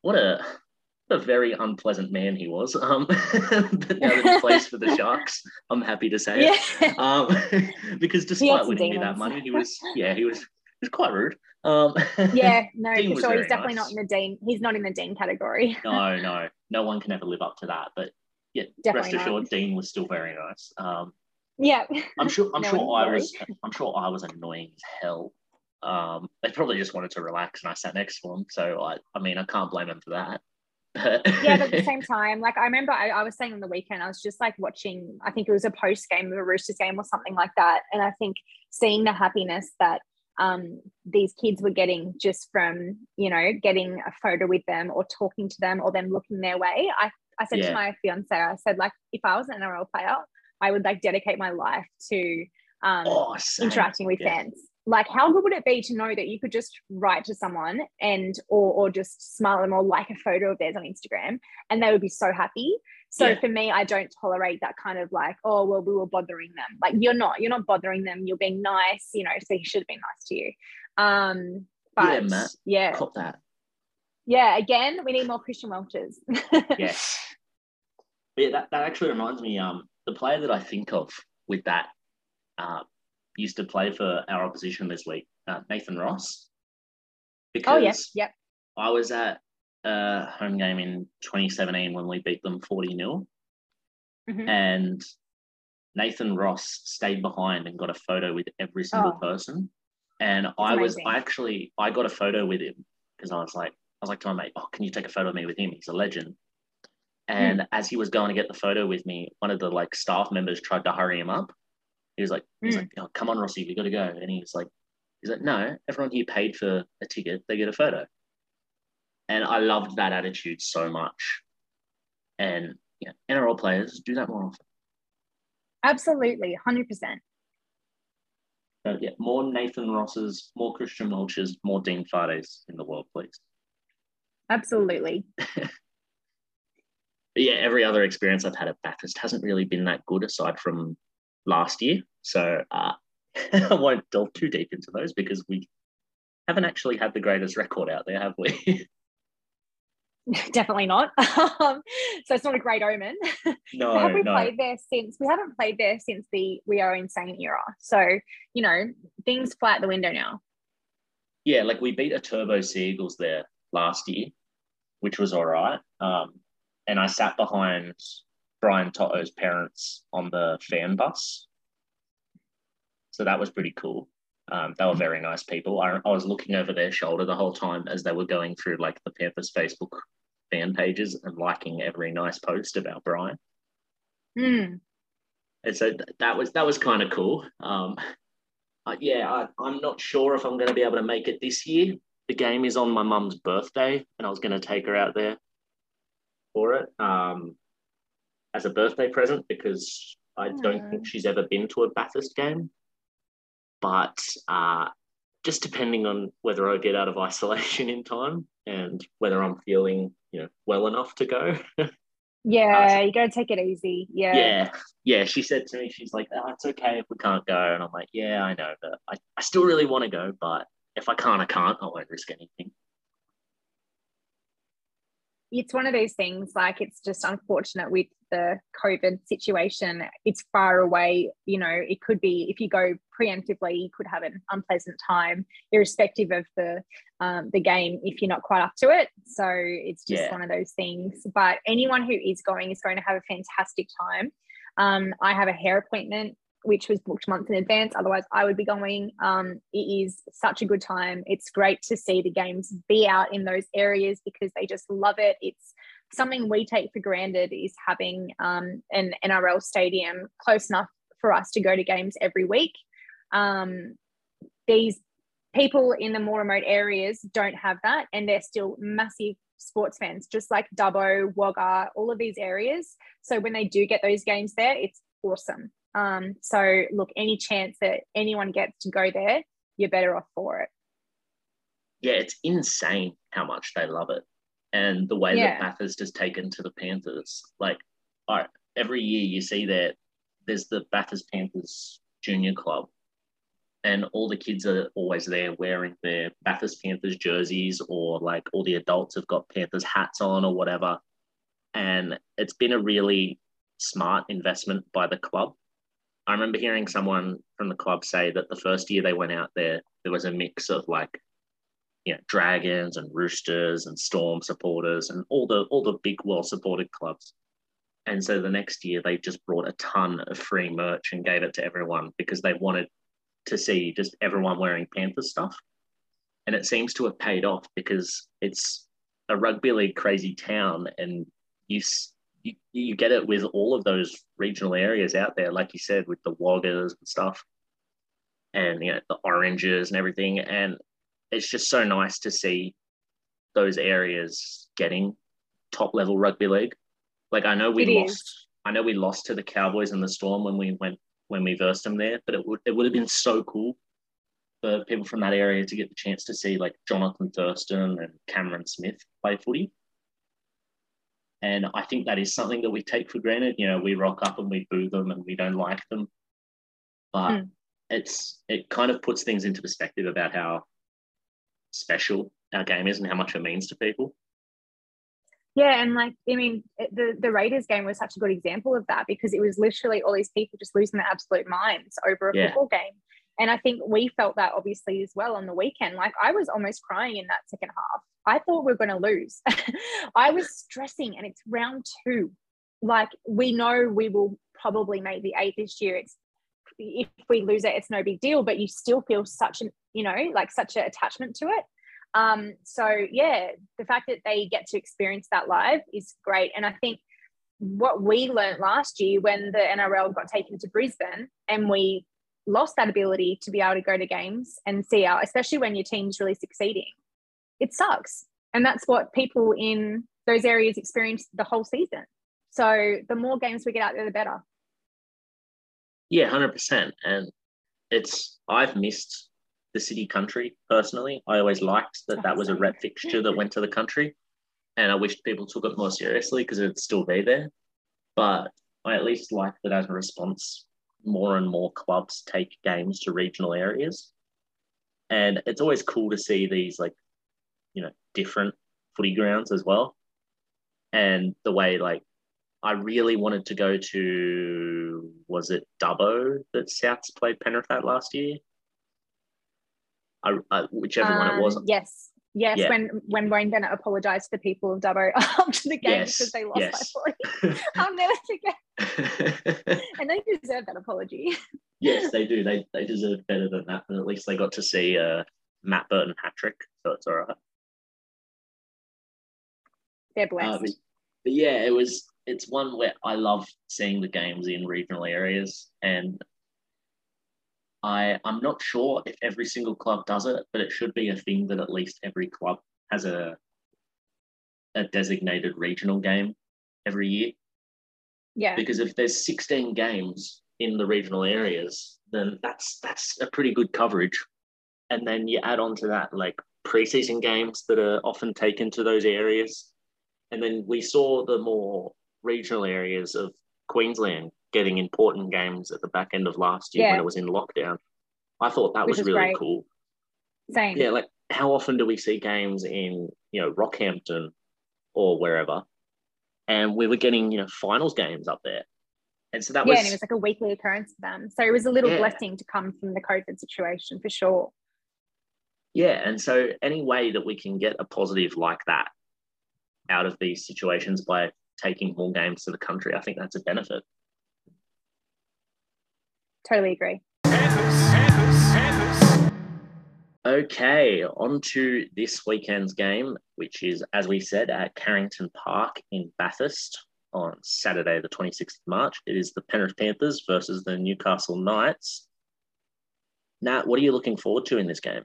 what a, what a very unpleasant man he was. Um, but now that he plays for the Sharks, I'm happy to say yeah. it. Um, because despite winning me that money, he was yeah he was he was quite rude. Um, yeah, no, for sure, he's definitely nice. not in the Dean. He's not in the Dean category. no, no, no one can ever live up to that, but. Yeah, Definitely rest assured, not. Dean was still very nice. Um, yeah, I'm sure. I'm no sure I was. I'm sure I was annoying as hell. Um, they probably just wanted to relax, and I sat next to them. So, I, I mean, I can't blame them for that. Yeah, but at the same time, like, I remember I, I was saying on the weekend, I was just like watching, I think it was a post game of a Roosters game or something like that. And I think seeing the happiness that um, these kids were getting just from, you know, getting a photo with them or talking to them or them looking their way. I, I said yeah. to my fiance, I said, like, if I was an N R L player, I would like dedicate my life to um, oh, interacting with yeah. fans. Like, how good would it be to know that you could just write to someone and or or just smile at them or like a photo of theirs on Instagram, and they would be so happy. So yeah. for me, I don't tolerate that kind of like, oh, well, we were bothering them. Like, you're not. You're not bothering them. You're being nice, you know, so he should have been nice to you. Um, but, yeah, Matt, yeah. cop that. Yeah, again, we need more Christian Welchers. Yes. Yeah, that, that actually reminds me, um, the player that I think of with that uh, used to play for our opposition this week, uh, Nathan Ross. Because oh, yes, yep. I was at a home game in twenty seventeen when we beat them forty nil. Mm-hmm. And Nathan Ross stayed behind and got a photo with every single oh. person. And That's I was, amazing. I actually, I got a photo with him because I was like, I was like to my mate, oh, can you take a photo of me with him? He's a legend. And mm. as he was going to get the photo with me, one of the like staff members tried to hurry him up. He was like, mm. he's like, oh, come on, Rossi, we got to go. And he was like, he's like, no, everyone here paid for a ticket. They get a photo. And I loved that attitude so much. And yeah, N R L players do that more often. Absolutely, one hundred percent. So yeah, more Nathan Rosses, more Christian Welchers, more Dean Fardes in the world, please. Absolutely. Yeah, every other experience I've had at Bathurst hasn't really been that good aside from last year. So uh, I won't delve too deep into those because we haven't actually had the greatest record out there, have we? Definitely not. Um, so it's not a great omen. No, have we no. played there since? We haven't played there since the We Are Insane era. So, you know, things fly out the window now. Yeah, like we beat a Turbo Sea Eagles there last year, which was all right. Um, and I sat behind Brian To'o's parents on the fan bus. So that was pretty cool. Um, they were very nice people. I, I was looking over their shoulder the whole time as they were going through like the Panthers Facebook fan pages and liking every nice post about Brian. Mm. And so th- that was that was kind of cool. Um, uh, yeah, I, I'm not sure if I'm going to be able to make it this year. The game is on my mum's birthday, and I was going to take her out there for it um, as a birthday present because I Aww. don't think she's ever been to a Bathurst game. But uh, just depending on whether I get out of isolation in time and whether I'm feeling, you know, well enough to go. Yeah, uh, you got to take it easy. Yeah. Yeah. Yeah. She said to me, she's like, oh, it's okay if we can't go. And I'm like, yeah, I know, but I, I still really want to go, but if I can't, I can't. I won't risk anything. It's one of those things, like, it's just unfortunate with the COVID situation. It's far away, you know, it could be, if you go preemptively, you could have an unpleasant time, irrespective of the um, the game, if you're not quite up to it. So it's just yeah. one of those things. But anyone who is going is going to have a fantastic time. Um, I have a hair appointment, which was booked months in advance. Otherwise, I would be going. Um, it is such a good time. It's great to see the games be out in those areas because they just love it. It's something we take for granted is having um, an N R L stadium close enough for us to go to games every week. Um, these people in the more remote areas don't have that, and they're still massive sports fans, just like Dubbo, Wagga, all of these areas. So when they do get those games there, it's awesome. Um, so look, any chance that anyone gets to go there, you're better off for it. Yeah, it's insane how much they love it. And the way yeah. that Bathurst has taken to the Panthers, like all right, every year you see that there's the Bathurst Panthers Junior Club and all the kids are always there wearing their Bathurst Panthers jerseys, or like all the adults have got Panthers hats on or whatever. And it's been a really smart investment by the club. I remember hearing someone from the club say that the first year they went out there, there was a mix of like, you know, Dragons and Roosters and Storm supporters and all the all the big well-supported clubs. And so the next year they just brought a ton of free merch and gave it to everyone because they wanted to see just everyone wearing Panther stuff. And it seems to have paid off, because it's a rugby league crazy town, and you you, you get it with all of those regional areas out there, like you said, with the Woggers and stuff, and you know, the Oranges and everything. And it's just so nice to see those areas getting top level rugby league. Like I know we it lost, is. I know we lost to the Cowboys and the Storm when we went when we versed them there, but it would it would have been so cool for people from that area to get the chance to see like Jonathan Thurston and Cameron Smith play footy. And I think that is something that we take for granted. You know, we rock up and we boo them and we don't like them. But mm. it's it kind of puts things into perspective about how special our game is and how much it means to people. Yeah, and like, I mean, the, the Raiders game was such a good example of that, because it was literally all these people just losing their absolute minds over a yeah. football game. And I think we felt that obviously as well on the weekend. Like I was almost crying in that second half. I thought we were going to lose. I was stressing, and it's round two. Like we know we will probably make the eight this year. It's if we lose it, it's no big deal. But you still feel such an, you know, like such an attachment to it. Um, so yeah, the fact that they get to experience that live is great. And I think what we learned last year when the N R L got taken to Brisbane and we lost that ability to be able to go to games and see out, especially when your team's really succeeding, it sucks. And that's what people in those areas experience the whole season. So the more games we get out there, the better. Yeah, one hundred percent. And it's, I've missed the city country personally. I always liked that that was a rep fixture that went to the country. And I wish people took it more seriously, because it'd still be there. But I at least like that as a response, more and more clubs take games to regional areas. And it's always cool to see these, like, you know, different footy grounds as well. And the way, like, I really wanted to go to, was it Dubbo that Souths played Penrith at last year? I, I, whichever um, one it was. Yes. Yes, yeah. when when Wayne Bennett apologised to the people of Dubbo after the game, yes, because they lost yes. by forty. I'll never forget. And they deserve that apology. Yes, they do. They they deserve better than that. But at least they got to see uh, Matt Burton hat-trick, so it's all right. They're blessed. Uh, but, but yeah, it was. It's one where I love seeing the games in regional areas, and I, I'm not sure if every single club does it, but it should be a thing that at least every club has a a designated regional game every year. Yeah. Because if there's sixteen games in the regional areas, then that's that's a pretty good coverage. And then you add on to that like preseason games that are often taken to those areas. And then we saw the more regional areas of Queensland getting important games at the back end of last year yeah. when it was in lockdown. I thought that Which was really great. cool. Same. Yeah, like how often do we see games in, you know, Rockhampton or wherever? And we were getting, you know, finals games up there. And so that yeah, was... Yeah, and it was like a weekly occurrence for them. So it was a little yeah. blessing to come from the COVID situation for sure. Yeah, and so any way that we can get a positive like that out of these situations by taking more games to the country, I think that's a benefit. Totally agree. Okay, on to this weekend's game, which is, as we said, at Carrington Park in Bathurst on Saturday, the twenty-sixth of March. It is the Penrith Panthers versus the Newcastle Knights. Nat, what are you looking forward to in this game?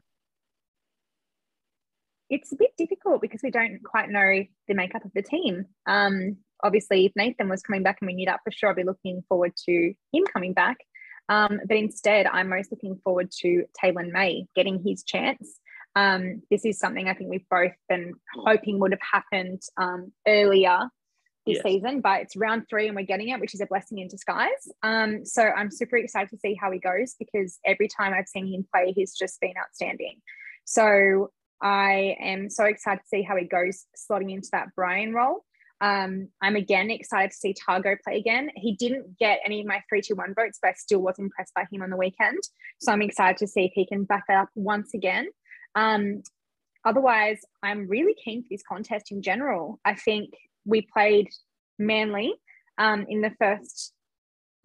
It's a bit difficult because we don't quite know the makeup of the team. Um, obviously, if Nathan was coming back and we knew that for sure, I'd be looking forward to him coming back. Um, but instead, I'm most looking forward to Taylor May getting his chance. Um, this is something I think we've both been hoping would have happened um, earlier this yes. season, but it's round three and we're getting it, which is a blessing in disguise. Um, so I'm super excited to see how he goes, because every time I've seen him play, he's just been outstanding. So I am so excited to see how he goes slotting into that Brian role. Um, I'm again excited to see Targo play again. He didn't get any of my three two one votes, but I still was impressed by him on the weekend. So I'm excited to see if he can back that up once again. Um, otherwise, I'm really keen for this contest in general. I think we played Manly um, in the first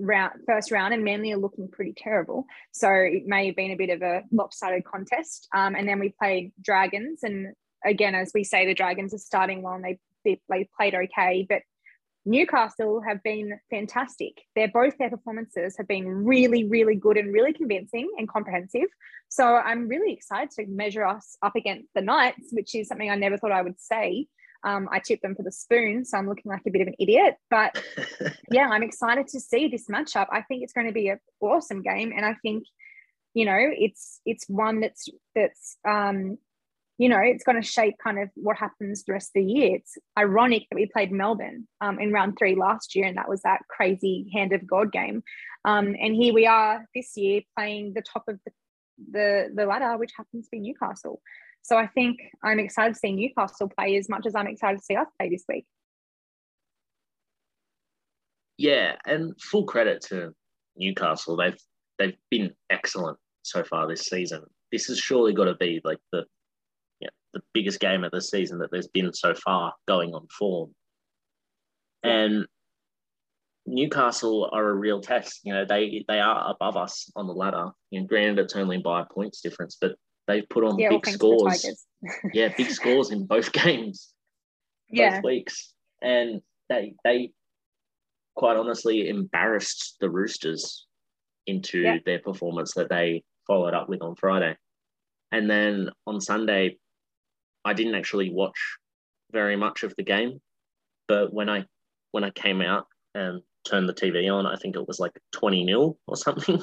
round, first round, and Manly are looking pretty terrible. So it may have been a bit of a lopsided contest. Um, and then we played Dragons. And again, as we say, the Dragons are starting well and they, they, they played okay. But Newcastle have been fantastic. They're both their performances have been really, really good and really convincing and comprehensive. So I'm really excited to measure us up against the Knights, which is something I never thought I would say. Um, I tipped them for the spoon, so I'm looking like a bit of an idiot. But yeah, I'm excited to see this matchup. I think it's going to be an awesome game, and I think, you know, it's it's one that's that's um, you know, it's going to shape kind of what happens the rest of the year. It's ironic that we played Melbourne um, in round three last year, and that was that crazy hand of God game. Um, and here we are this year playing the top of the the, the ladder, which happens to be Newcastle. So I think I'm excited to see Newcastle play as much as I'm excited to see us play this week. Yeah, and full credit to Newcastle. They've they've been excellent so far this season. This has surely got to be like the yeah, the biggest game of the season that there's been so far going on form. And Newcastle are a real test. You know, they they are above us on the ladder. You know, granted, it's only by a points difference, but they've put on yeah, big well, scores. yeah, big scores in both games, yeah. both weeks. And they they quite honestly embarrassed the Roosters into yeah. their performance that they followed up with on Friday. And then on Sunday, I didn't actually watch very much of the game. But when I when I came out and turned the T V on, I think it was like twenty nil or something.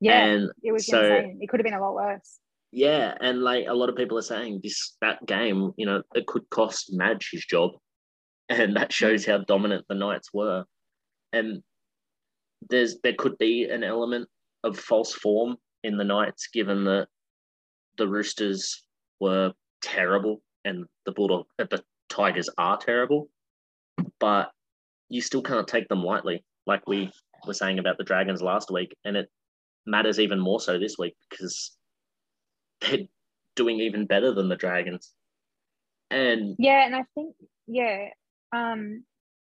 Yeah, and it was so, insane. It could have been a lot worse. Yeah, and like a lot of people are saying, this that game, you know, it could cost Madge his job, and that shows how dominant the Knights were. And there's there could be an element of false form in the Knights, given that the Roosters were terrible and the Bulldog, the Tigers are terrible, but you still can't take them lightly, like we were saying about the Dragons last week, and it matters even more so this week because they're doing even better than the Dragons. And yeah, and I think, yeah, um,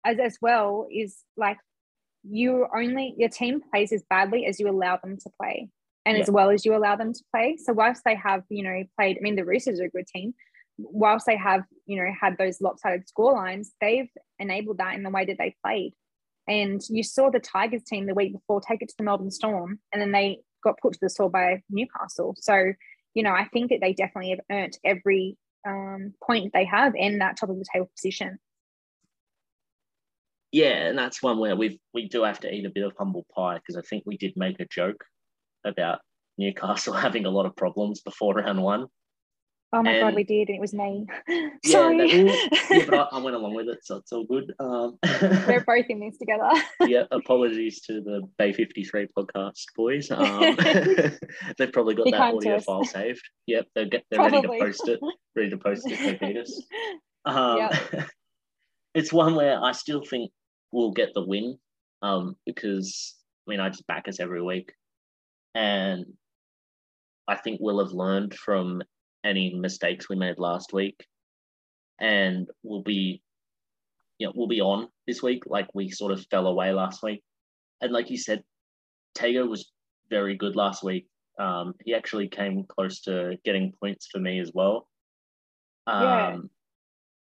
as as well is like you only, your team plays as badly as you allow them to play and yeah. as well as you allow them to play. So whilst they have, you know, played, I mean, the Roosters are a good team, whilst they have, you know, had those lopsided scorelines, they've enabled that in the way that they played. And you saw the Tigers team the week before take it to the Melbourne Storm, and then they got put to the sword by Newcastle. So, you know, I think that they definitely have earned every um, point they have in that top of the table position. Yeah, and that's one where we we do have to eat a bit of humble pie because I think we did make a joke about Newcastle having a lot of problems before round one. Oh, my and, God, we did, and it was me. Sorry. Yeah, all, yeah, but I, I went along with it, so it's all good. Um, We're both in this together. yeah, apologies to the Bay fifty-three podcast boys. Um, they've probably got be that audio us. file saved. Yep, they're, they're ready to post it, ready to post it if they beat us. Um, yep. It's one where I still think we'll get the win um, because, I mean, I just back us every week, and I think we'll have learned from any mistakes we made last week, and we'll be, you know, we'll be on this week. Like we sort of fell away last week, and like you said, Tago was very good last week. Um, he actually came close to getting points for me as well, um, yeah.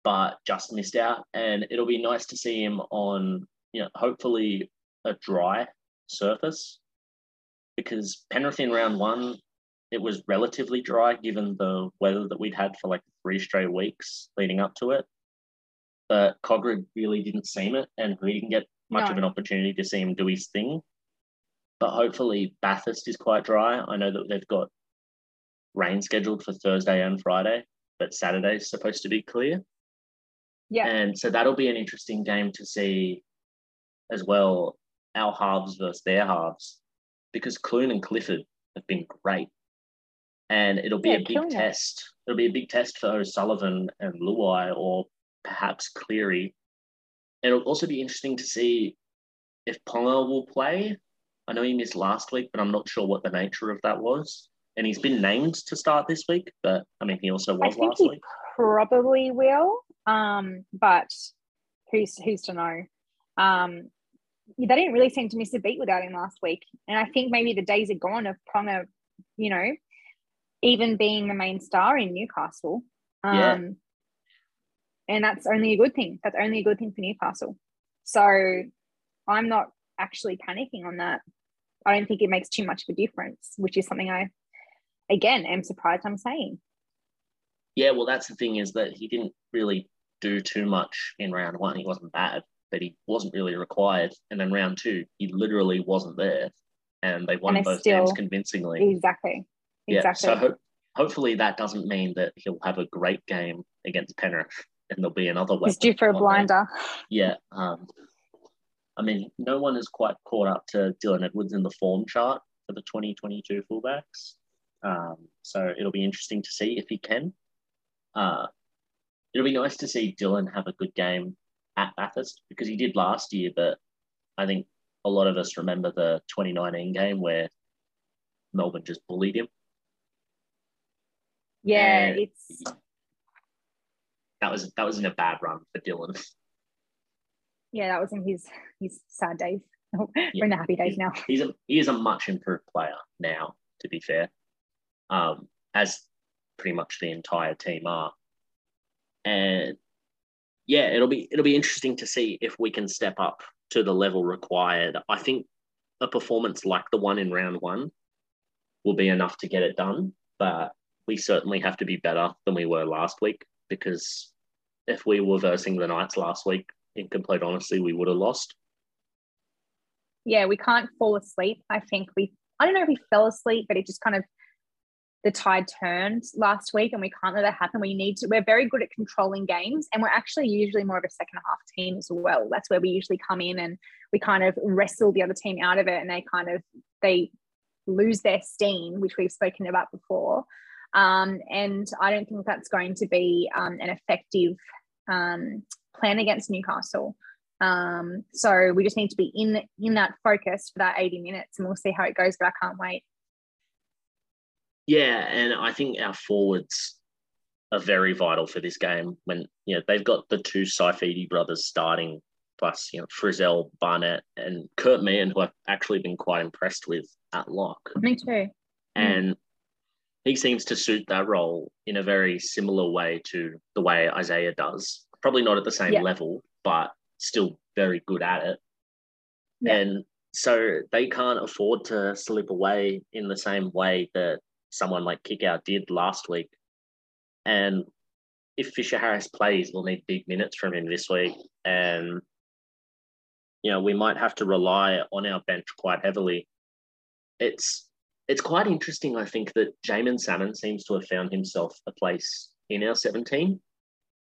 but just missed out. And it'll be nice to see him on, you know, hopefully a dry surface, because Penrith in round one, it was relatively dry given the weather that we'd had for like three straight weeks leading up to it. But Cogrid really didn't seem it, and we didn't get much no. of an opportunity to see him do his thing. But hopefully Bathurst is quite dry. I know that they've got rain scheduled for Thursday and Friday, but Saturday's supposed to be clear. Yeah. And so that'll be an interesting game to see as well, our halves versus their halves, because Clune and Clifford have been great. And it'll be yeah, a big test. It. It'll be a big test for O'Sullivan and Luai, or perhaps Cleary. It'll also be interesting to see if Ponga will play. I know he missed last week, but I'm not sure what the nature of that was. And he's been named to start this week, but I mean, he also was I think last he week. Probably will, um, but who's who's to know? Um, they didn't really seem to miss a beat without him last week. And I think maybe the days are gone of Ponga, you know, even being the main star in Newcastle. Um, yeah. And that's only a good thing. That's only a good thing for Newcastle. So I'm not actually panicking on that. I don't think it makes too much of a difference, which is something I, again, am surprised I'm saying. Yeah, well, that's the thing, is that he didn't really do too much in round one. He wasn't bad, but he wasn't really required. And then round two, he literally wasn't there. And they won and both still, games convincingly. Exactly. Exactly. Yeah, so ho- hopefully that doesn't mean that he'll have a great game against Penrith and there'll be another one. He's due for a blinder. There. Yeah. Um, I mean, no one is quite caught up to Dylan Edwards in the form chart for the twenty twenty-two fullbacks. Um, so it'll be interesting to see if he can. Uh, it'll be nice to see Dylan have a good game at Bathurst, because he did last year, but I think a lot of us remember the twenty nineteen game where Melbourne just bullied him. Yeah, and it's that was that was in a bad run for Dylan. Yeah, that was in his his sad days. We're yeah. in the happy days now. He's a, he is a much improved player now, to be fair, um, as pretty much the entire team are. And yeah, it'll be it'll be interesting to see if we can step up to the level required. I think a performance like the one in round one will be enough to get it done, but we certainly have to be better than we were last week, because if we were versing the Knights last week, in complete honesty, we would have lost. Yeah, we can't fall asleep. I think we, I don't know if we fell asleep, but it just kind of, the tide turned last week, and we can't let that happen. We need to, we're very good at controlling games, and we're actually usually more of a second half team as well. That's where we usually come in and we kind of wrestle the other team out of it, and they kind of, they lose their steam, which we've spoken about before. Um, and I don't think that's going to be um, an effective um, plan against Newcastle. Um, so we just need to be in, in that focus for that eighty minutes, and we'll see how it goes, but I can't wait. Yeah, and I think our forwards are very vital for this game. When, you know, they've got the two Saifidi brothers starting, plus, you know, Frizzell, Barnett, and Kurt Meehan, who I've actually been quite impressed with at lock. Me too. And mm. he seems to suit that role in a very similar way to the way Isaiah does. Probably not at the same yeah. level, but still very good at it. Yeah. And so they can't afford to slip away in the same way that someone like Kakao did last week. And if Fisher-Harris plays, we'll need big minutes from him this week. And, you know, we might have to rely on our bench quite heavily. It's it's quite interesting, I think, that Jamin Salmon seems to have found himself a place in our seventeen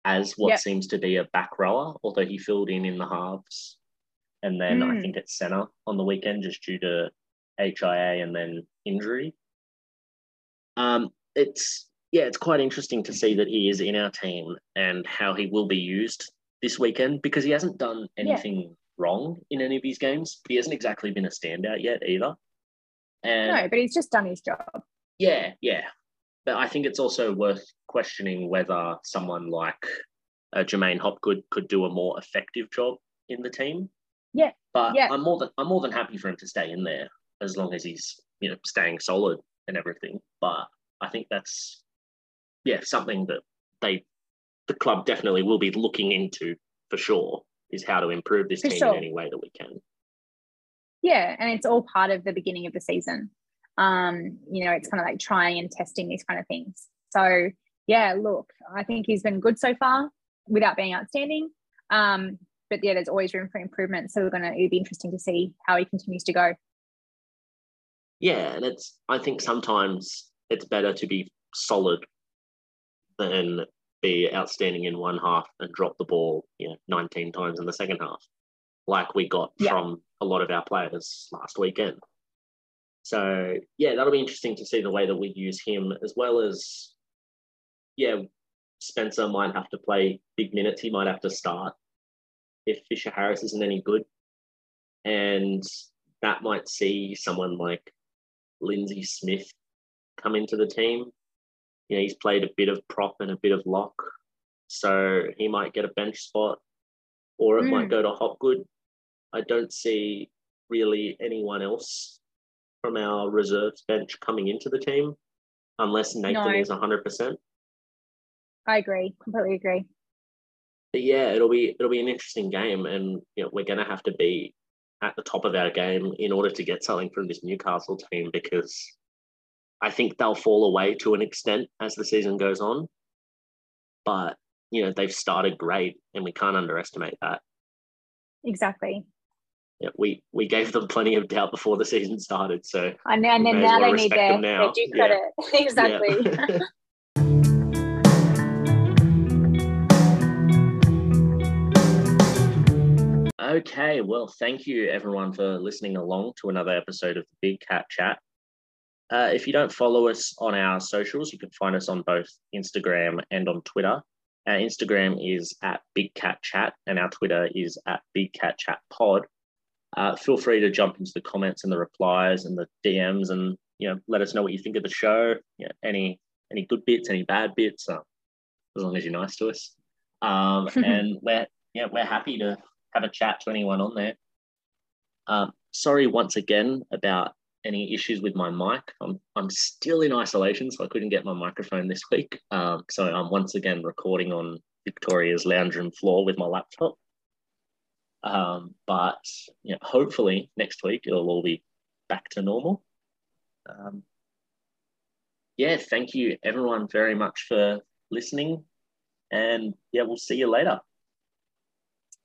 as what yep. seems to be a back rower, although he filled in in the halves. And then mm. I think it's centre on the weekend just due to H I A and then injury. Um, it's, yeah, it's quite interesting to see that he is in our team and how he will be used this weekend, because he hasn't done anything yeah. wrong in any of his games, but he hasn't exactly been a standout yet either. And no, but he's just done his job. Yeah, yeah. But I think it's also worth questioning whether someone like uh, Jermaine Hopgood could do a more effective job in the team. Yeah, but yeah. I'm more than I'm more than happy for him to stay in there as long as he's, you know, staying solid and everything. But I think that's, yeah, something that they, the club definitely will be looking into for sure, is how to improve this for team sure. in any way that we can. Yeah, and it's all part of the beginning of the season. Um, you know, it's kind of like trying and testing these kind of things. So, yeah, look, I think he's been good so far without being outstanding. Um, but, yeah, there's always room for improvement. So we're going to, it'll be interesting to see how he continues to go. Yeah, and it's, I think sometimes it's better to be solid than be outstanding in one half and drop the ball, you know, nineteen times in the second half, like we got yeah. from a lot of our players last weekend. So, yeah, that'll be interesting to see the way that we use him, as well as, yeah, Spencer might have to play big minutes. He might have to start if Fisher-Harris isn't any good. And that might see someone like Lindsay Smith come into the team. You know, he's played a bit of prop and a bit of lock, so he might get a bench spot, or it mm. might go to Hopgood. I don't see really anyone else from our reserves bench coming into the team unless Nathan no. is one hundred percent. I agree. Completely agree. But yeah, it'll be it'll be an interesting game, and you know, we're going to have to be at the top of our game in order to get something from this Newcastle team, because I think they'll fall away to an extent as the season goes on. But, you know, they've started great and we can't underestimate that. Exactly. Yeah, we, we gave them plenty of doubt before the season started. So and then, and now well they need their, their due credit. Yeah. Exactly. Yeah. Okay, well, thank you everyone for listening along to another episode of the Big Cat Chat. Uh, if you don't follow us on our socials, you can find us on both Instagram and on Twitter. Our Instagram is at Big Cat Chat and our Twitter is at Big Cat Chat Pod. Uh, feel free to jump into the comments and the replies and the D Ms, and you know, let us know what you think of the show. You know, any any good bits, any bad bits, uh, as long as you're nice to us. Um, and we're yeah we're happy to have a chat to anyone on there. Um, sorry once again about any issues with my mic. I'm I'm still in isolation, so I couldn't get my microphone this week. Um, so I'm once again recording on Victoria's lounge room floor with my laptop. Um, but you know, hopefully next week it'll all be back to normal. Um, yeah, thank you everyone very much for listening, and yeah, we'll see you later.